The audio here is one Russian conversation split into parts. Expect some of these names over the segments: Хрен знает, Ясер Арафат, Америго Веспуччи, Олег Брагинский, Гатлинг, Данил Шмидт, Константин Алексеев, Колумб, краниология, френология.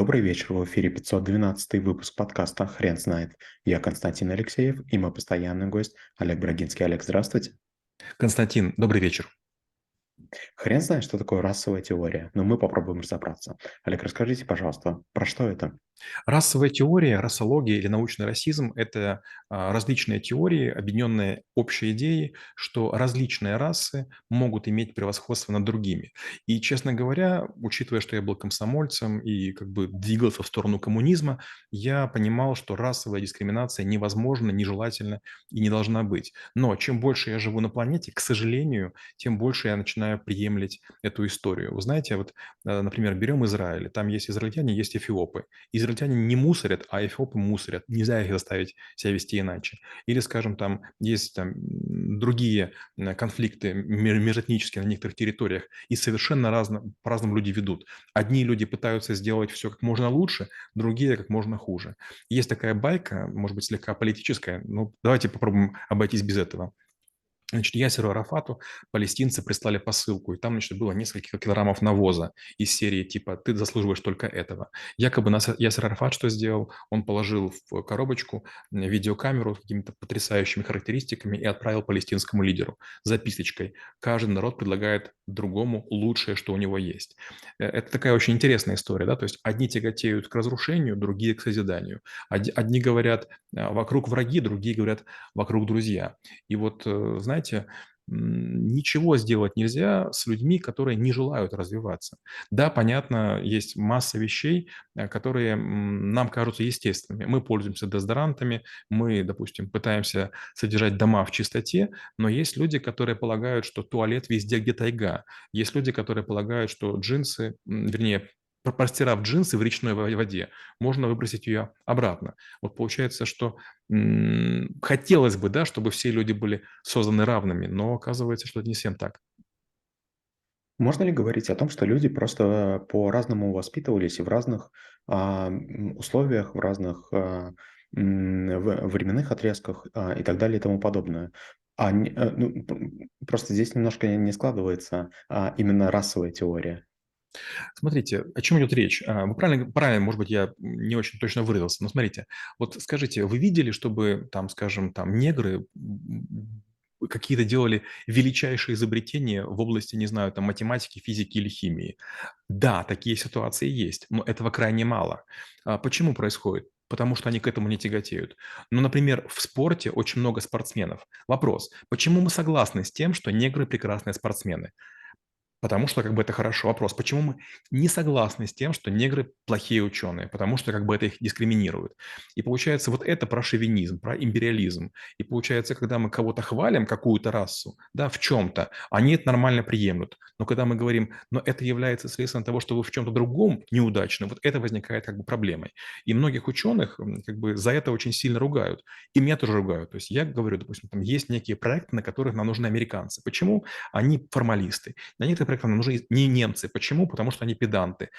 Добрый вечер, в эфире 512 выпуск подкаста «Хрен знает». Я Константин Алексеев и мой постоянный гость Олег Брагинский. Олег, здравствуйте. Константин, добрый вечер. Хрен знает, что такое расовая теория, но мы попробуем разобраться. Олег, расскажите, пожалуйста, про что это? Расовая теория, расология или научный расизм – это различные теории, объединенные общей идеей, что различные расы могут иметь превосходство над другими. И, честно говоря, учитывая, что я был комсомольцем и как бы двигался в сторону коммунизма, я понимал, что расовая дискриминация невозможна, нежелательна и не должна быть. Но чем больше я живу на планете, к сожалению, тем больше я начинаю приемлить эту историю. Вы знаете, вот, например, берем Израиль. Там есть израильтяне, есть эфиопы. Израильтяне не мусорят, а эфиопы мусорят. Нельзя их заставить себя вести иначе. Или, скажем, там есть другие конфликты межэтнические на некоторых территориях, и совершенно по-разному люди ведут. Одни люди пытаются сделать все как можно лучше, другие как можно хуже. Есть такая байка, может быть, слегка политическая, но давайте попробуем обойтись без этого. Значит, Ясеру Арафату палестинцы прислали посылку, и там, значит, было несколько килограммов навоза из серии типа «ты заслуживаешь только этого». Якобы Ясер Арафат что сделал? Он положил в коробочку видеокамеру с какими-то потрясающими характеристиками и отправил палестинскому лидеру с записочкой: «Каждый народ предлагает другому лучшее, что у него есть». Это такая очень интересная история, да, то есть одни тяготеют к разрушению, другие к созиданию. Одни говорят «вокруг враги», другие говорят «вокруг друзья». И вот, знаете, ничего сделать нельзя с людьми, которые не желают развиваться. Да, понятно, есть масса вещей, которые нам кажутся естественными. Мы пользуемся дезодорантами, мы, допустим, пытаемся содержать дома в чистоте, но есть люди, которые полагают, что туалет везде, где тайга. Есть люди, которые полагают, что джинсы, вернее, простирав джинсы в речной воде, можно выбросить ее обратно. Вот получается, что хотелось бы, да, чтобы все люди были созданы равными, но оказывается, что это не всем так. Можно ли говорить о том, что люди просто по-разному воспитывались и в разных условиях, в разных временных отрезках и так далее и тому подобное? Просто здесь немножко не складывается именно расовая теория. Смотрите, о чем идет речь? Вы правильно, может быть, я не очень точно выразился, но смотрите, вот скажите, вы видели, чтобы, там, скажем, там негры какие-то делали величайшие изобретения в области, не знаю, там, математики, физики или химии? Да, такие ситуации есть, но этого крайне мало. Почему происходит? Потому что они к этому не тяготеют. Ну, например, в спорте очень много спортсменов. Вопрос, почему мы согласны с тем, что негры прекрасные спортсмены? Потому что как бы это хорошо. Вопрос, почему мы не согласны с тем, что негры плохие ученые? Потому что как бы это их дискриминирует. И получается вот это про шовинизм, про империализм. И получается, когда мы кого-то хвалим, какую-то расу, да, в чем-то, они это нормально приемлют. Но когда мы говорим, но это является следствием того, что вы в чем-то другом неудачны, вот это возникает как бы проблемой. И многих ученых как бы за это очень сильно ругают. И меня тоже ругают. То есть я говорю, допустим, там есть некие проекты, на которых нам нужны американцы. Почему? Они формалисты. Они это проектам нам нужны не немцы. Почему? Потому что они педанты.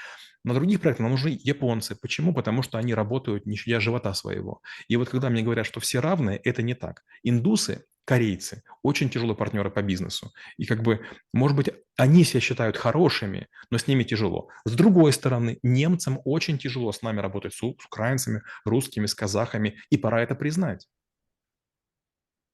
На других проектах нам нужны японцы. Почему? Потому что они работают не щадя живота своего. И вот когда мне говорят, что все равные, это не так. Индусы, корейцы очень тяжелые партнеры по бизнесу. И как бы, может быть, они себя считают хорошими, но с ними тяжело. С другой стороны, немцам очень тяжело с нами работать, с украинцами, русскими, с казахами. И пора это признать.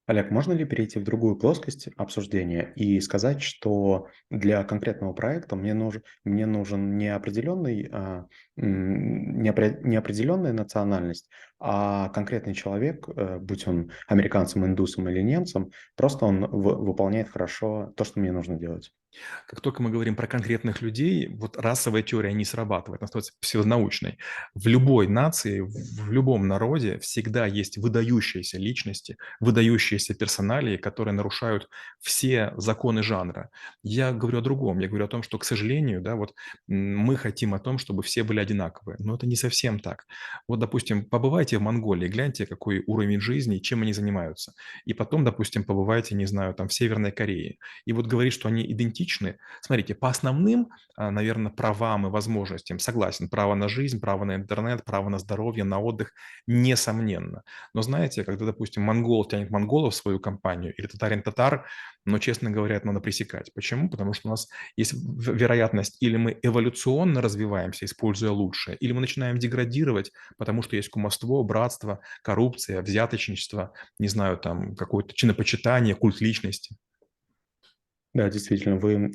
Олег, можно ли перейти в другую плоскость обсуждения и сказать, что для конкретного проекта мне нужен неопределенная национальность, а конкретный человек, будь он американцем, индусом или немцем, просто он выполняет хорошо то, что мне нужно делать? Как только мы говорим про конкретных людей, вот расовая теория не срабатывает, она становится псевдонаучной. В любой нации, в любом народе всегда есть выдающиеся личности, выдающиеся персоналии, которые нарушают все законы жанра. Я говорю о другом, я говорю о том, что, к сожалению, да, вот мы хотим о том, чтобы все были одинаковые, но это не совсем так. Вот, допустим, побывайте в Монголии, гляньте, какой уровень жизни, чем они занимаются. И потом, допустим, побывайте, не знаю, там в Северной Корее. И вот говорить, что они идентичны, идентичны. Смотрите, по основным, наверное, правам и возможностям согласен. Право на жизнь, право на интернет, право на здоровье, на отдых, несомненно. Но знаете, когда, допустим, монгол тянет монголов в свою компанию или татарин татар, но, честно говоря, это надо пресекать. Почему? Потому что у нас есть вероятность, или мы эволюционно развиваемся, используя лучшее, или мы начинаем деградировать, потому что есть кумовство, братство, коррупция, взяточничество, не знаю, там какое-то чинопочитание, культ личности. Да, действительно, вы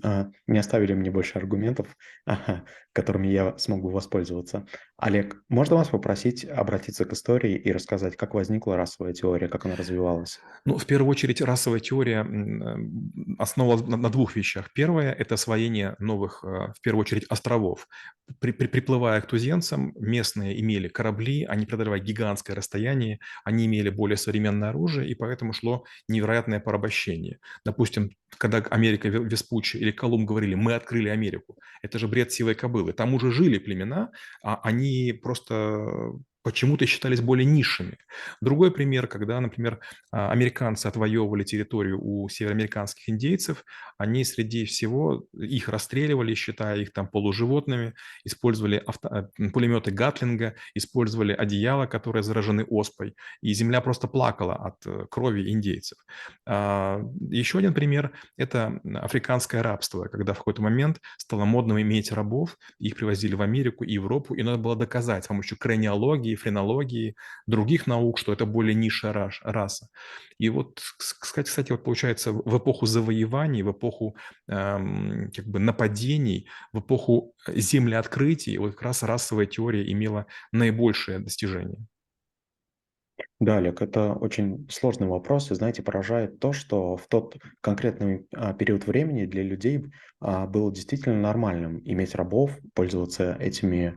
не оставили мне больше аргументов, которыми я смогу воспользоваться. Олег, можно вас попросить обратиться к истории и рассказать, как возникла расовая теория, как она развивалась? Ну, в первую очередь, расовая теория основывалась на двух вещах. Первое – это освоение новых, в первую очередь, островов. Приплывая к туземцам, местные имели корабли, они преодолевали гигантское расстояние, они имели более современное оружие, и поэтому шло невероятное порабощение. Допустим, когда Америго Веспуччи или Колумб говорили «мы открыли Америку», это же бред сивой кобылы. Там уже жили племена, а они просто почему-то считались более низшими. Другой пример, когда, например, американцы отвоевывали территорию у североамериканских индейцев, они среди всего их расстреливали, считая их там полуживотными, использовали пулеметы Гатлинга, использовали одеяла, которые заражены оспой, и земля просто плакала от крови индейцев. Еще один пример – это африканское рабство, когда в какой-то момент стало модным иметь рабов, их привозили в Америку и Европу, и надо было доказать с помощью краниологии, френологии, других наук, что это более низшая раса. И вот, кстати, вот получается, в эпоху завоеваний, в эпоху как бы нападений, в эпоху землеоткрытий, вот как раз расовая теория имела наибольшее достижение. Да, Олег, это очень сложный вопрос, и, знаете, поражает то, что в тот конкретный период времени для людей было действительно нормальным иметь рабов, пользоваться этими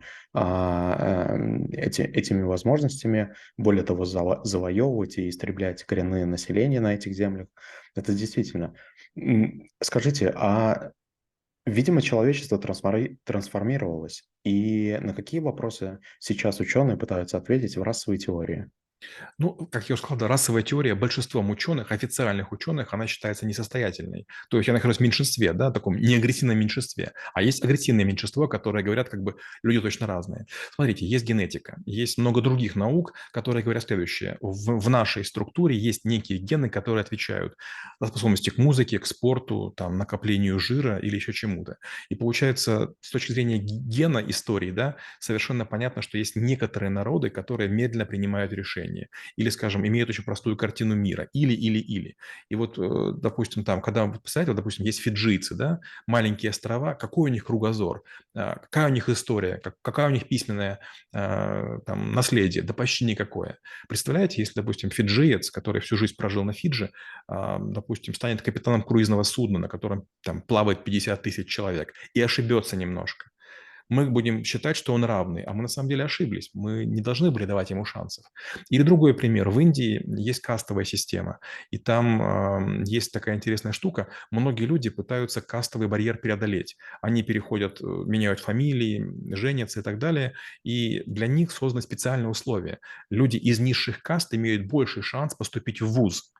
возможностями, более того, завоевывать и истреблять коренные населения на этих землях. Это действительно. Скажите, видимо, человечество трансформировалось, и на какие вопросы сейчас ученые пытаются ответить в расовой теории? Ну, как я уже сказал, да, расовая теория большинством ученых, официальных ученых, она считается несостоятельной. То есть я нахожусь в меньшинстве, да, таком неагрессивном меньшинстве. А есть агрессивное меньшинство, которое говорят, как бы, люди точно разные. Смотрите, есть генетика, есть много других наук, которые говорят следующее. В нашей структуре есть некие гены, которые отвечают за способности к музыке, к спорту, там, накоплению жира или еще чему-то. И получается, с точки зрения гена истории, да, совершенно понятно, что есть некоторые народы, которые медленно принимают решения. Или, скажем, имеют очень простую картину мира. Или. И вот, допустим, там, когда вы представляете, вот, допустим, есть фиджийцы, да, маленькие острова, какой у них кругозор, какая у них история, какая у них письменная там, наследие, да почти никакое. Представляете, если, допустим, фиджиец, который всю жизнь прожил на Фиджи, допустим, станет капитаном круизного судна, на котором там плавает 50 тысяч человек, и ошибется немножко. Мы будем считать, что он равный, а мы на самом деле ошиблись. Мы не должны были давать ему шансов. Или другой пример. В Индии есть кастовая система, и там есть такая интересная штука. Многие люди пытаются кастовый барьер преодолеть. Они переходят, меняют фамилии, женятся и так далее, и для них созданы специальные условия. Люди из низших каст имеют больший шанс поступить в вуз.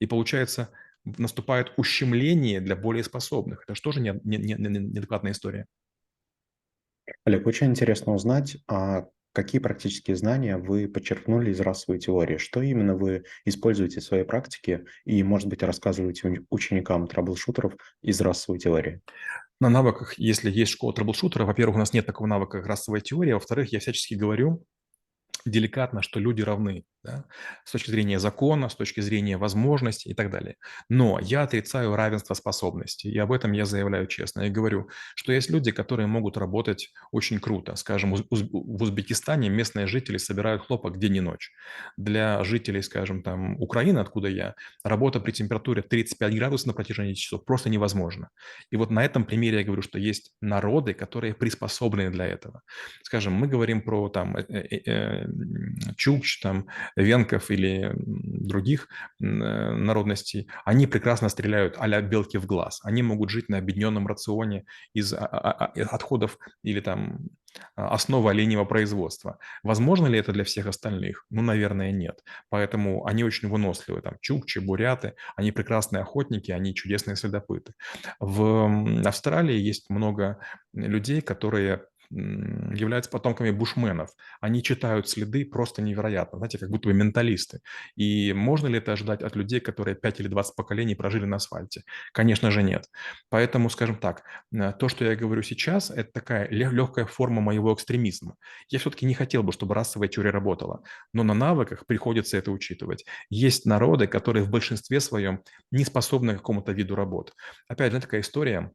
И получается, наступает ущемление для более способных. Это же тоже неадекватная история. Олег, очень интересно узнать, какие практические знания вы подчеркнули из расовой теории, что именно вы используете в своей практике и, может быть, рассказываете ученикам траблшутеров из расовой теории? На навыках, если есть школа траблшутера, во-первых, у нас нет такого навыка, как расовая теория, во-вторых, я всячески говорю деликатно, что люди равны, да, с точки зрения закона, с точки зрения возможностей и так далее. Но я отрицаю равенство способностей, и об этом я заявляю честно. Я говорю, что есть люди, которые могут работать очень круто. Скажем, в Узбекистане местные жители собирают хлопок день и ночь. Для жителей, скажем, там, Украины, откуда я, работа при температуре 35 градусов на протяжении часов просто невозможна. И вот на этом примере я говорю, что есть народы, которые приспособлены для этого. Скажем, мы говорим про там чукч, там, венков или других народностей, они прекрасно стреляют а-ля белки в глаз. Они могут жить на объединенном рационе из отходов или там основа оленьего производства. Возможно ли это для всех остальных? Ну, наверное, нет. Поэтому они очень выносливы. Там чукчи, буряты, они прекрасные охотники, они чудесные следопыты. В Австралии есть много людей, которые являются потомками бушменов. Они читают следы просто невероятно, знаете, как будто бы менталисты. И можно ли это ожидать от людей, которые 5 или 20 поколений прожили на асфальте? Конечно же, нет. Поэтому, скажем так, то, что я говорю сейчас, это такая легкая форма моего экстремизма. Я все-таки не хотел бы, чтобы расовая теория работала, но на навыках приходится это учитывать. Есть народы, которые в большинстве своем не способны к какому-то виду работ. Опять же, такая история.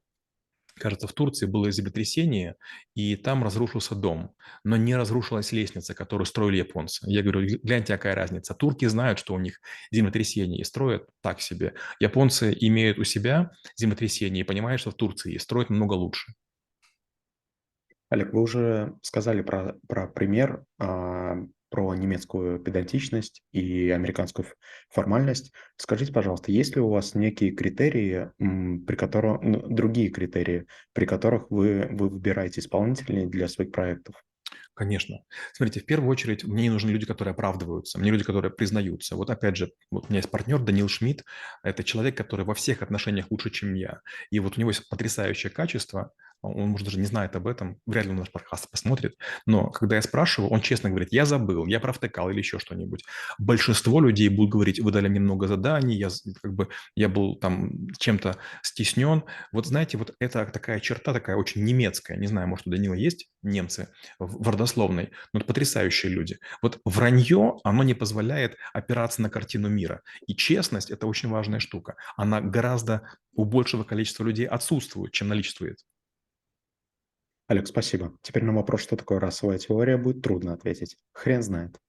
Кажется, в Турции было землетрясение, и там разрушился дом, но не разрушилась лестница, которую строили японцы. Я говорю, гляньте, какая разница. Турки знают, что у них землетрясение, и строят так себе. Японцы имеют у себя землетрясение и понимают, что в Турции строят намного лучше. Олег, вы уже сказали про пример, про немецкую педантичность и американскую формальность. Скажите, пожалуйста, есть ли у вас некие критерии, другие критерии, при которых вы выбираете исполнителей для своих проектов? Конечно. Смотрите, в первую очередь мне не нужны люди, которые оправдываются, мне люди, которые признаются. Вот опять же, вот у меня есть партнер Данил Шмидт, это человек, который во всех отношениях лучше, чем я. И вот у него есть потрясающее качество, он, может, даже не знает об этом, вряд ли он наш подкаст посмотрит, но когда я спрашиваю, он честно говорит, я забыл, я провтыкал или еще что-нибудь. Большинство людей будут говорить, вы дали мне много заданий, я был там чем-то стеснен. Вот знаете, вот это такая черта, такая очень немецкая, не знаю, может, у Данила есть немцы в родословной, но это потрясающие люди. Вот вранье, оно не позволяет опираться на картину мира. И честность – это очень важная штука. Она гораздо у большего количества людей отсутствует, чем наличествует. Олег, спасибо. Теперь на вопрос, что такое расовая теория, будет трудно ответить. Хрен знает.